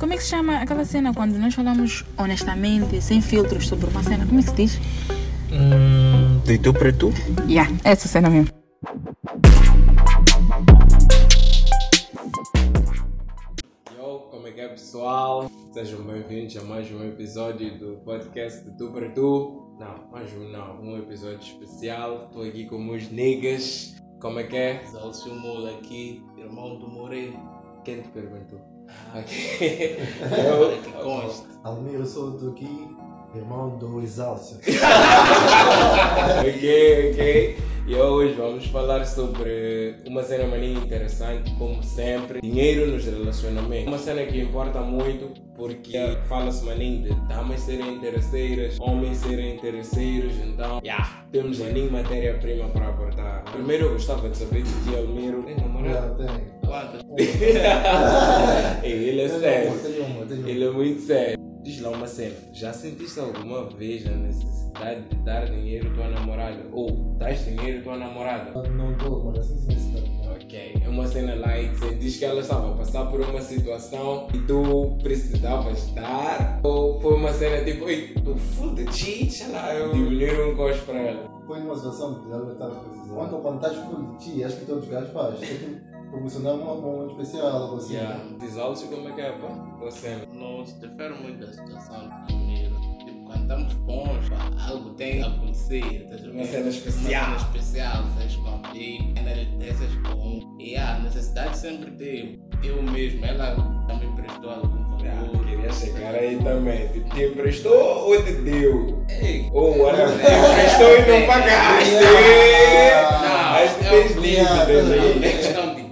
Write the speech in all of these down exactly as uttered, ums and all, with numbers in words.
Como é que se chama aquela cena quando nós falamos honestamente, sem filtros, sobre uma cena? Como é que se diz? Hum, de tu para tu? Yeah, essa cena mesmo. Yo, como é que é, pessoal? Sejam bem-vindos a mais um episódio do podcast de tu para tu. Não, mais um não, um episódio especial. Estou aqui com meus niggas. Como é que é? Zalcio Mola aqui, irmão do Moreno. Quem te perguntou? Ok. Eu, que conste. Almiro Souto aqui, irmão do Exalcio. Ok, ok. E hoje vamos falar sobre uma cena maninha interessante, como sempre: dinheiro nos relacionamentos. Uma cena que importa muito, porque fala-se maninha de damas serem interesseiras, homens serem interesseiros, então, yeah, temos maninha matéria-prima para aportar. Primeiro eu gostava de saber de ti, Almiro. Tem namorado? Tem. Ele é sério, ele é muito sério. Diz lá uma cena, já sentiste alguma vez a necessidade de dar dinheiro à tua namorada? Ou, dás dinheiro à tua namorada? Não dou, mas assim necessidade. Ok, é uma cena lá e sentiste que ela estava a passar por uma situação e tu precisavas dar? Ou foi uma cena tipo, ei, tu foda-te, sei lá, eu diminuir um costo para ela? Foi uma situação que ela estava precisando. Quando, quando estás foda-te, acho que todos os gajos fazem. Proporcionar uma mão especial, assim. Yeah. Desalce como é que é, pá? Você. Não se difere muito da situação do dinheiro. Tipo, quando estamos bons, pá, algo tem a acontecer. Tá, uma cena especial. Uma cena especial, sabes como? E dessas como. E a necessidade sempre tem. Eu mesmo, ela também prestou algum favor. Ah, queria chegar aí também. Te emprestou ou te deu? Ei. Ou oh, ela te emprestou e não pagaste. Não, acho que tens dívidas aí.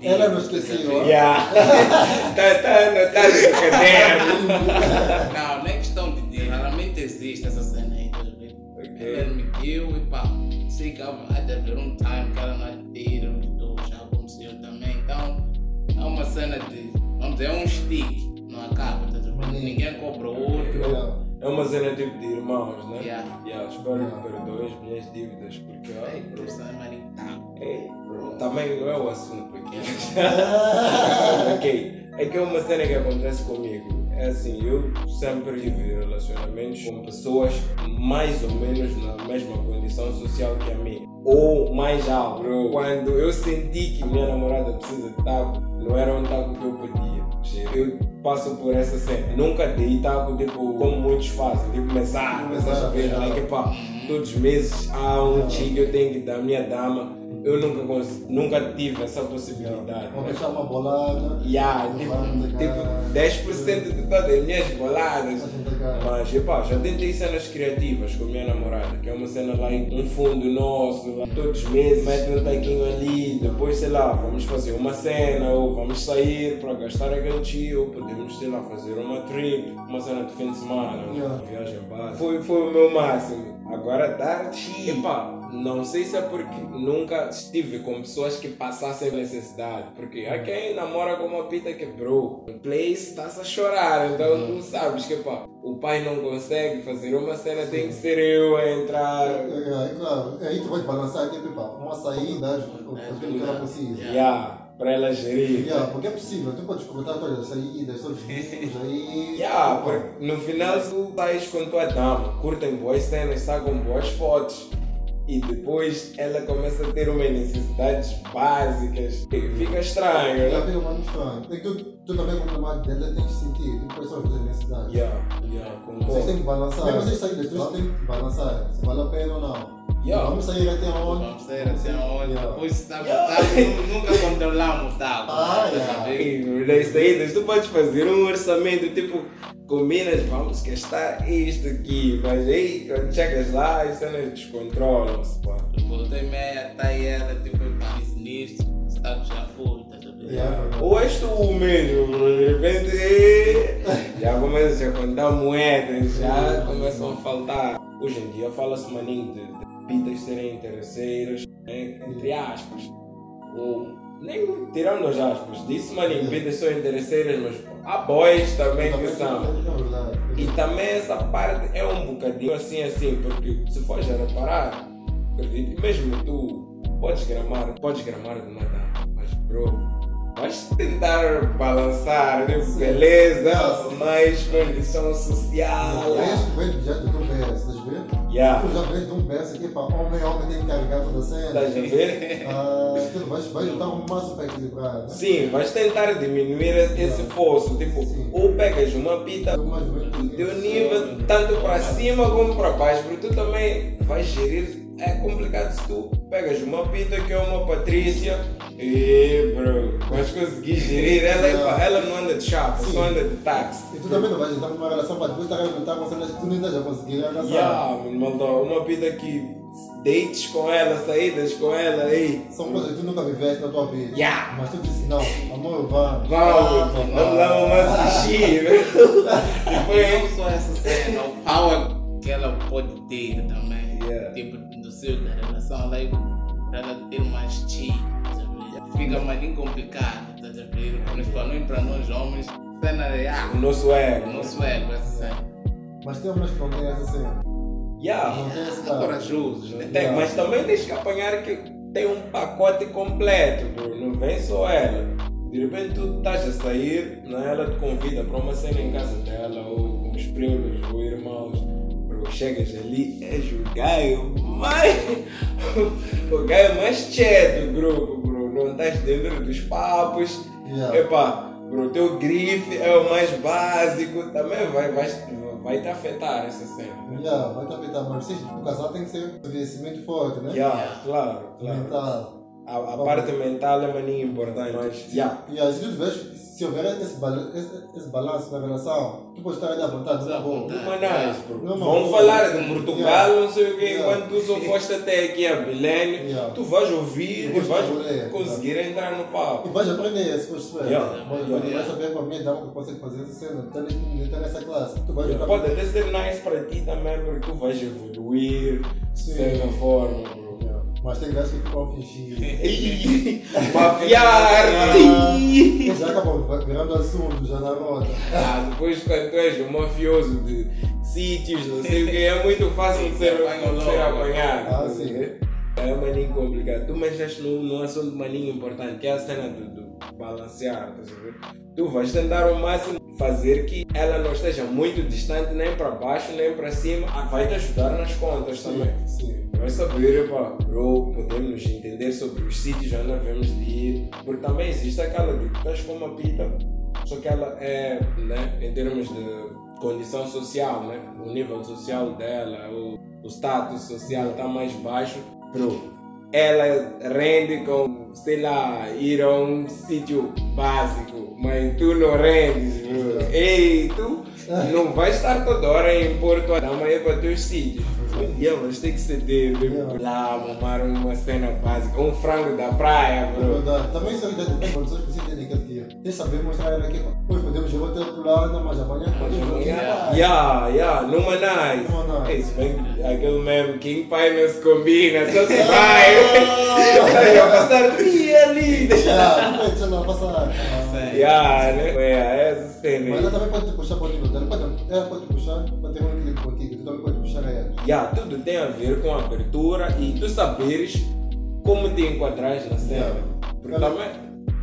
Ela não esqueceu. Yeah. tá, tá, tá no caderno. Não, não é questão de dinheiro. Realmente existe essa cena aí. Okay. Ela me deu e pá, sei que até haver um time que ela não tira, me deu, já aconteceu também. Então, é uma cena de, vamos dizer, é um stick. Não acaba, tá? Ninguém compra outro. É uma cena tipo de irmãos, né? Yeah. Yeah, espero que perdoes minhas dívidas, porque ó. Ei, professor Maritão. Ei, bro. Também não é o assunto pequeno. Ok. É que é uma cena que acontece comigo. É assim, eu sempre tive relacionamentos com pessoas mais ou menos na mesma condição social que a minha. Ou mais alto. Quando eu senti que minha namorada precisa de taco, não era um taco que eu podia. Eu passo por essa cena. Nunca dei taco tipo, como muitos fazem, tipo mensagem, mensagem a ver, like, pá, todos os meses há um tio que eu tenho que dar minha dama. Eu nunca, cons- nunca tive essa possibilidade. Vou deixar uma bolada. Yeah, tipo, tipo dez por cento de todas as minhas boladas. Mas epá, já tentei cenas criativas com a minha namorada, que é uma cena lá em um fundo nosso, lá, todos os meses mete um taquinho ali, depois sei lá, vamos fazer uma cena, ou vamos sair para gastar aquele tio, ou podemos, sei lá, fazer uma trip, uma cena de fim de semana, yeah. Uma viagem básica. Foi, foi o meu máximo. Agora tarde, epá. Não sei se é porque nunca estive com pessoas que passassem necessidade. Porque há quem namora com uma pita quebrou. O play está-se a chorar. Então uhum. Tu sabes que pá, o pai não consegue fazer uma cena, sim. Tem que ser eu a entrar. É, é, claro. Aí tu vais balançar tipo, pá, uma saída, aquilo que ela precisa. Yeah. Para ela gerir. Yeah, porque é possível, tu podes comentar todas as saídas, todos os vídeos aí. Yeah, porque no final tu estás com tua dama, curtem boas cenas, sacam boas fotos. E depois ela começa a ter umas necessidades básicas. Fica estranho, né? Ela fica muito estranho. É que tu, tu também com o problema dela tem que sentir. Depois são as tuas necessidades. Yeah, yeah, concordo. Vocês têm que balançar. Mesmo vocês saírem, vocês têm que balançar. Se vale a pena ou não. Yeah. Vamos sair até onde? Vamos sair até onde? Yeah. Depois sabe, yeah. Nunca controlamos o tal. Ah, yeah. Das saídas, tu podes fazer um orçamento tipo, combinas, vamos gastar isto aqui, mas aí quando chegas lá, as cenas descontrolam-se. Volta e meia, tá aí ela, tipo, faz nisto, sabe, já foi, tá sabendo? Yeah. Ou és tu mesmo, de repente já começas a contar moedas, já começam a faltar. Hoje em dia fala-se maninho de. Pitas serem interesseiras, né? Entre aspas, ou nem tirando as aspas, disse maninho, pitas são interesseiras, mas há boys também que são. E também essa parte é um bocadinho assim, assim, porque se fores a reparar, acredito, mesmo tu podes gramar, podes gramar de nada, mas bro, Mas tentar balançar, tipo, beleza, mais condição social. É isso que vem do jeito do B S, estás a ver? Yeah. Tu já vem de um B S aqui para homem, homem tem que carregar toda a cena. Estás a ver? Ah, tu vais, vais botar um máximo para equilibrar. Né? Sim, vais tentar diminuir esse fosso. Tipo, sim, ou pegas uma pita do teu nível, tanto para cima como para baixo, porque tu também vais gerir. É complicado se tu pegas uma pita que é uma Patrícia e bro, mas conseguir gerir, ela, é, ela não anda de chapa, só anda de táxi. E tu também não vais entrar numa relação para depois estar a contar com cenas que tu ainda já conseguiu alcançar. Yeah, mandou uma pita que dates com ela, saídas com ela aí. São coisas que tu nunca viveste na tua vida. Yeah. Mas tu disse, não, amor, vamos. Vamos, vamos lá, vamos assistir. Não só essa cena, o power que ela pode ter também. Yeah. Tipo, da relação, ela, ela tem mais chi, fica mais incomplicado, tá a principalmente para nós homens, cena real. O nosso ego. O nosso ego, essa cena. Mas tem homens que não têm essa cena. Yeah, são corajosos. Mas também tens que apanhar que tem um pacote completo, bro. Não vem só ela. De repente tu estás a sair, né? Ela te convida para uma cena em casa dela, ou com os primos, ou irmãos. Chegas ali, és o gaio mais. O gaio mais tché do grupo, bro. Não estás dentro dos papos. Yeah. Epá, o teu grife é o mais básico. Também vai, vai, vai te afetar essa cena. Yeah, vai te afetar, mas o casal tem que ser um envelhecimento forte, né? Yeah, yeah. Claro, claro. Mental. A, a parte mental é uma linha importante. Mas, yeah. Yeah, se houver esse, bal- esse, esse balanço na relação, tu podes estar ali à vontade, tá bom? Não, não, vamos falar de Portugal, yeah, não sei o quê, yeah, quando tu só foste até aqui a Belém, yeah, tu vais ouvir e vais poder conseguir tá? entrar no papo. E vais aprender, se foste esperar. Yeah. Yeah. Mas, yeah. Vais saber com a minha idade que eu consigo fazer essa cena, não está nessa classe. Tu vais yeah. Pode até ser nice para ti também, porque tu vais evoluir de certa forma. Mas tem gás que ficou a fingir. Mafiar! Ah, já acabou virando assunto, já na roda. Ah, depois quando tu és um mafioso de sítios, não sei o que, é muito fácil de ser, ser apanhado. Ah, sim. É uma linha complicada. Tu manchaste num assunto de uma linha importante, que é a cena do, do balancear. Tu vais tentar ao máximo fazer que ela não esteja muito distante, nem para baixo, nem para cima. Vai te ajudar nas contas sim, também. Sim. Vai saber, pá, bro, podemos entender sobre os sítios onde nós vamos de ir. Porque também existe aquela de que estás com uma pita, só que ela é, né, em termos de condição social, né, o nível social dela, o, o status social está mais baixo, bro. Ela rende com, sei lá, ir a um sítio básico, mas tu não rendes, bro. Ei, tu não vais estar toda hora em Porto Adama para teus sítios. Um dia vais ter que ceder, yeah, lá, mamar uma cena básica, um frango da praia, bro. É também isso é verdade, tem condições que se entendem cada dia. Tem que saber mostrar ela aqui, pois podemos jogar até pro lado, mas apanhar com a gente. Ya, ya, numa nice. Numa nice. É isso, bem, aquele mesmo, quem pai não se combina, só se vai. Vai passar dia linda. Já, deixa ela passar. Já, né? É, essa cena. Mas ela também pode te puxar para o nível dela, ela pode te puxar para ter um equilíbrio contigo, tu também pode puxar a ela. Já, tudo tem a ver com a abertura e tu saberes como te enquadras na cena. Porque também...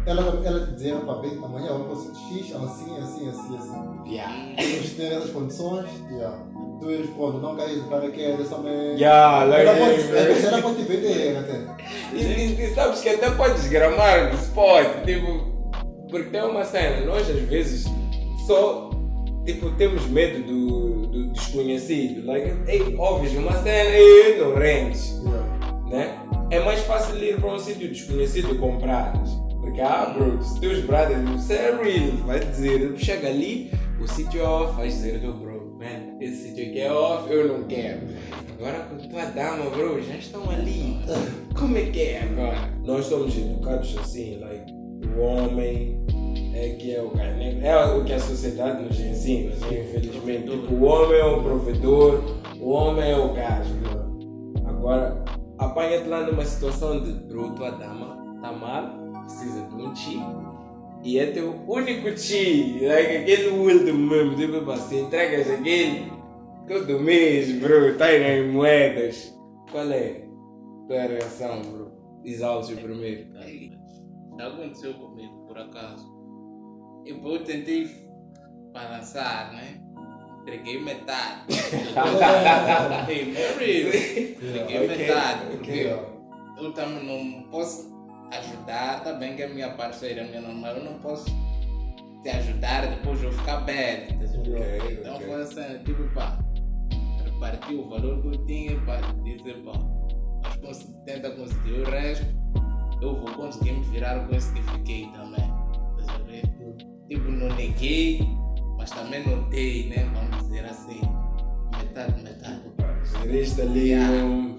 Ela, ela te dizia, papai, amanhã eu posso de X, assim, assim, assim, assim. Yeah. Temos que ter essas condições. Yeah. Tu respondes, não caís do paraquedas também. Yeah, ela like pode te vender até. E, e, e sabes que até pode desgramar no spot, tipo, porque tem uma cena, nós às vezes só tipo, temos medo do, do desconhecido. Like, ei, ouves uma cena e não rendes. Yeah. Né? É mais fácil ir para um sítio desconhecido e comprares. Porque, ah, bro, se teus brothers, você é real, vai dizer, chega ali, o sítio é off, vai dizer, oh, bro, man, esse sítio aqui é off, eu não quero. Agora com tua dama, bro, já estão ali, como é que é agora? Nós somos educados assim, like, o homem é que é o carneiro, é o que a sociedade nos ensina, assim, infelizmente. Tipo, o homem é o provedor, o homem é o gajo, bro. Agora, apanha-te lá numa situação de, bro, tua dama tá mal, precisa de um chi e é teu único chi, like, aquele último mesmo, tipo assim, entregas aquele todo mês, bro, tá aí nas moedas. Qual é a tua reação, bro? Diz-o primeiro. aconteceu comigo, por acaso. Eu tentei balançar, né? Entreguei metade. Hey, Mary! Entreguei metade. Porque eu também não posso ajudar, tá bem que é minha parceira, minha namorada, eu não posso te ajudar depois eu ficar bad. Okay, então okay. Foi assim, tipo, pá, reparti o valor que eu tinha para dizer, pá, mas tenta conseguir o resto, eu vou conseguir me virar com esse que fiquei também. Tipo, não neguei, mas também não dei, né? Vamos dizer assim, metade, metade. Serista ali,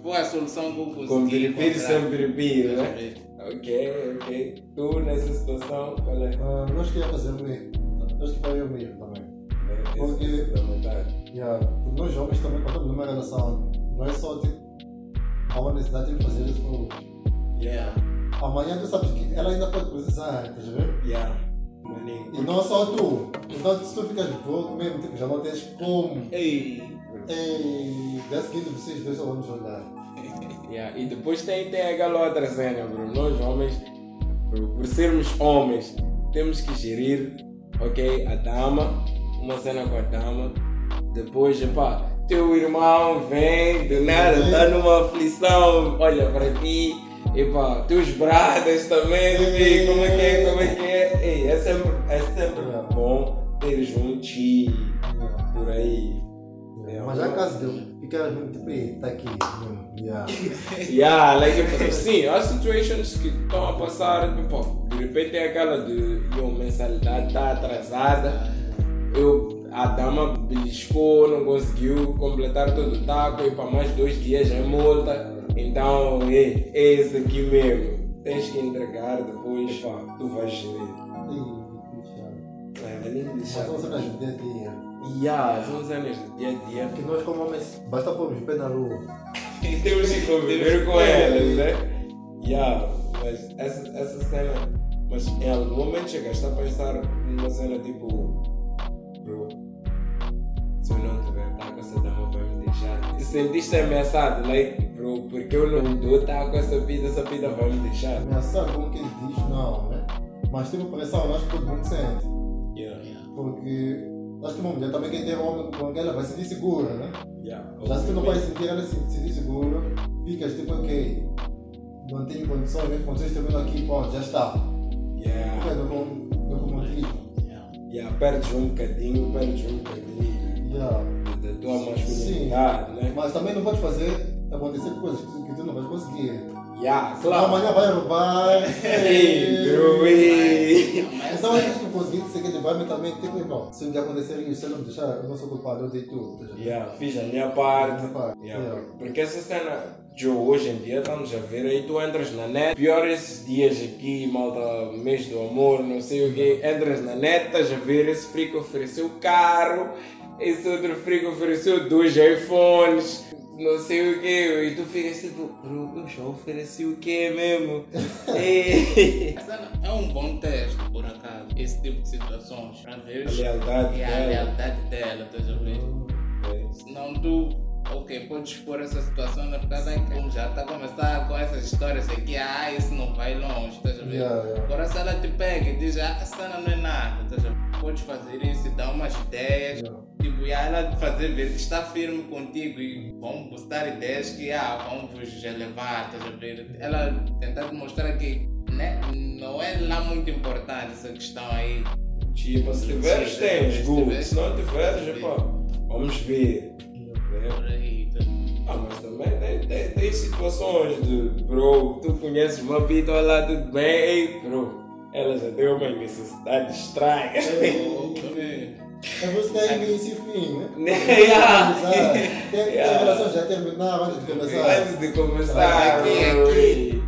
foi a solução que eu consegui. Com piripiri sem piripiri, né? Ok, ok. Tu nessa situação, qual é? Uh, nós queríamos fazer o mesmo. Nós que faríamos o mesmo também. É, porque, é yeah, porque nós jovens também, quando estamos numa relação, não é só tipo, a honestidade de fazer isso para o outro. Yeah. Amanhã tu sabes que ela ainda pode precisar, estás a ver? Yeah. E não só tu, então se tu ficas louco mesmo, tipo, já não tens como. Ei, ei, dá seguido vocês dois vão nos olhar. Yeah. E depois tem, tem aquela outra cena, Bruno. Nós homens, por, por sermos homens, temos que gerir, ok, a dama, uma cena com a dama, depois, pá, teu irmão vem, do nada, está numa aflição, olha para ti. E pá, teus bradas também, ei, como é que é, como é que é? Ei, é sempre, é sempre bom ter juntos e por aí. É, mas já caso de ficar junto, tipo, ei, tá aqui. Yeah, yeah, like, tipo, sim, há situations que estão a passar, tipo, de repente é aquela de, meu, mensalidade está atrasada, eu, a dama beliscou, não conseguiu completar todo o taco e para mais dois dias já é multa. Então é, é esse aqui mesmo, tens que entregar, depois pá, tu vais gerir. É, é lindo deixar. São cenas do dia a dia. Yeah, são cenas do dia a dia. Porque nós como homens, basta pôr os pés na rua. Temos que conviver com elas, né? Yeah, mas essa, essa cena, mas em algum momento chegaste a pensar numa cena tipo, bro, se eu não tiver taco, essa dama vai me deixar. Te sentiste ameaçado, like? Porque eu não dou tá com essa vida, essa vida vai me deixar. Ameaçar como que ele diz, não, né? Mas tipo, pressão, eu acho que todo mundo sente. Yeah. Porque acho que uma mulher também quem tem um homem com ela vai se sentir segura, né? Yeah. Já se tu não vai sentir ela se sentir segura, ficas tipo, ok, não tenho condições, minhas condições estão vindo aqui, pronto, já está. Yeah. Porque eu não vou morrer. Yeah. Yeah, perdes um bocadinho, perdes um bocadinho. Yeah. Da tua masculinidade, né? Mas também não podes fazer acontecer coisas que tu não vais conseguir. Yeah, claro. Amanhã vai roubar. Então é isso que eu consegui dizer que ele vai, mas também tem que irmão. Se um dia acontecer isso, eu não me deixar, eu não sou culpado, eu dei tudo. Yeah, fiz a minha parte. Yeah. Yeah. Porque essa cena de hoje em dia estamos a ver, aí tu entras na net, pior esses dias aqui, malta, mês do amor, não sei o quê, entras na net, estás a ver esse frico ofereceu carro, esse outro frico ofereceu dois iPhones. Não sei o que, e tu ficas tipo, eu já ofereci o que mesmo? É um bom teste, por acaso, esse tipo de situações, para ver a lealdade dela. A lealdade dela, estás a ver? Senão tu, ok, podes expor essa situação, na verdade, é já está a começar com essas histórias aqui, ah, isso não vai longe, estás a ver? Agora se ela te pega e diz, ah, essa não é nada, estás a ver? Podes fazer isso e dar umas ideias. Tipo, e ela fazer ver que está firme contigo e vamos postar ideias que ah, vamos vos elevar, estás a ver? Ela tentar te mostrar que né, não é lá muito importante essa questão aí. Tipo, se tiveres temos, se, se não tiveres, pá, vamos ver. Ah, mas também tem, tem, tem situações de bro, tu conheces uma pita, olha lá, tudo bem, ei, bro, ela já deu uma necessidade estranha. É você ter início e fim, né? Yeah. Tem que yeah. A relação já terminava antes de começar. Antes de começar, aqui, aqui.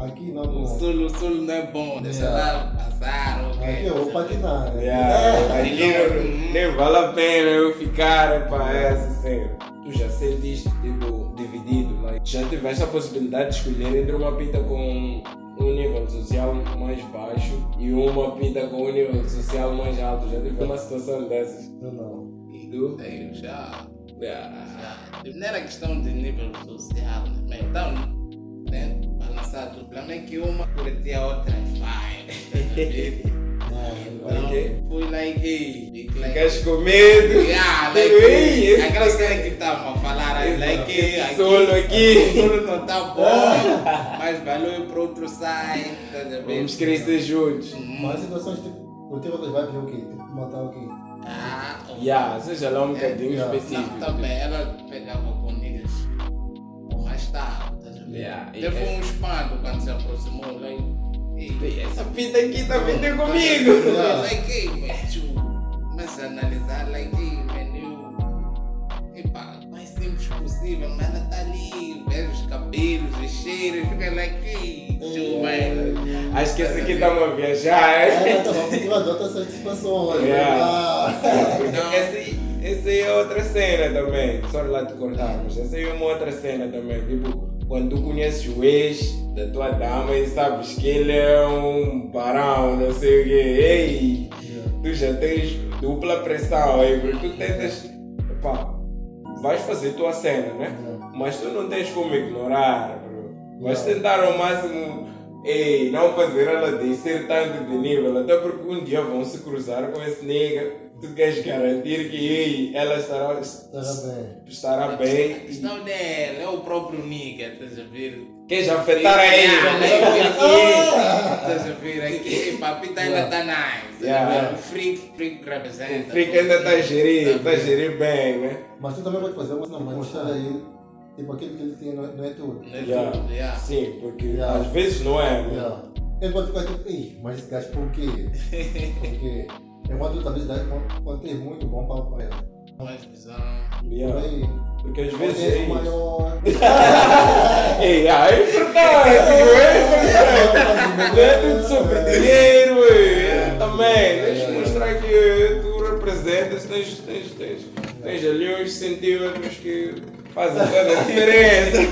Aqui não é bom. O solo, solo não é bom, deixa yeah. Lá passar, ok? Aqui eu vou patinar. Né? Yeah. É. Aqui não, nem vale a pena eu ficar para essa cena. Tu já sentiste, tipo, dividido, like, já tiveste a possibilidade de escolher entre uma pinta com um nível social mais baixo e uma pinta com um nível social mais alto, já tive uma situação dessas? Não, não. E tu? Eu já. Yeah. já. Não era questão de nível social, mas então, né? passado, não é que uma curte a outra, vai. Então, okay. Fui lá e ficaste com medo. Yeah, like, é aquelas coisas que estavam a falar aí, like, aqui, aqui, solo aqui. Solo não está bom, mas valeu para outro site. Vamos crescer juntos. Mas as situações, o teu outro vai ver o quê? Matar o quê? Ah, yeah, seja lá um bocadinho específico. Também, ela pegava com niggas mais tarde. Teve um espanto quando se aproximou, like. E essa vida aqui também tem comigo. Não, like, hey, man, mas analisar, like, hey, man, eu, epa, mais simples possível, mas ela tá ali, vê os cabelos, os cheiros, fica like, hey, tio, man. Acho que essa aqui tá uma viajar, é? Tá uma cultivador, tá satisfação, né? Essa é outra cena também, só lá de cortarmos, essa é uma outra cena também, tipo, quando tu conheces o ex da tua dama e sabes que ele é um barão, não sei o quê, ei, yeah. Tu já tens dupla pressão aí, porque tu tentas, pá, vais fazer tua cena, né? Yeah. Mas tu não tens como ignorar, bro. Vais yeah. tentar ao máximo, ei, não fazer ela descer tanto de nível, até porque um dia vão se cruzar com esse nega. Tu queres garantir que ela estará, estará bem. Estará bem. A questão dela é o próprio nigga, estás a ver? Queres afetar a ela? Estás a ver aqui? Papita ainda está nice. O freak representa. O freak ainda está a gerir, está a gerir bem, né? Mas tu também vai fazer uma mostrar a ele, tipo aquilo que ele tem não é tudo. Yeah. Yeah. Sim, porque yeah. às vezes não é. Né? Yeah. Ele pode ficar tipo, ih, mas esse gajo por quê? Por quê? Enquanto talvez daí contei muito bom papo para ela. Mais visão. Porque às vezes é isso. Maior... Ei, ah, é importante, é importante. Não é tudo sobre dinheiro, é. Também. Tens de mostrar que tu representas, tens, tens, tens, tens ali uns centímetros que fazem toda a diferença.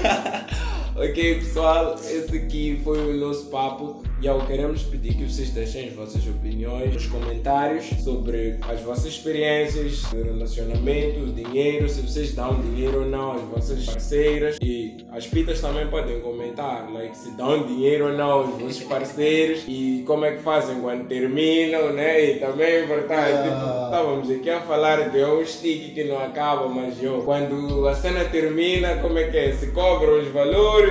Ok, pessoal, esse aqui foi o nosso papo e eu queremos pedir que vocês deixem as vossas opiniões nos comentários sobre as vossas experiências de relacionamento, dinheiro, se vocês dão dinheiro ou não às vossas parceiras, e as pitas também podem comentar, like, se dão dinheiro ou não aos vossos parceiros e como é que fazem quando terminam, né? E também é importante, yeah. estávamos aqui a falar de um stick que não acaba, mas eu, quando a cena termina, como é que é? Se cobram os valores?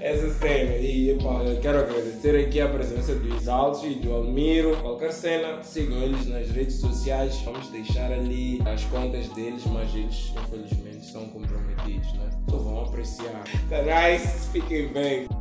Essa cena. E pá, eu quero agradecer aqui a presença do Isalto e do Almiro. Qualquer cena, sigam eles nas redes sociais. Vamos deixar ali as contas deles, mas eles infelizmente são comprometidos, né? Só vão apreciar. Tá nice, fiquem bem.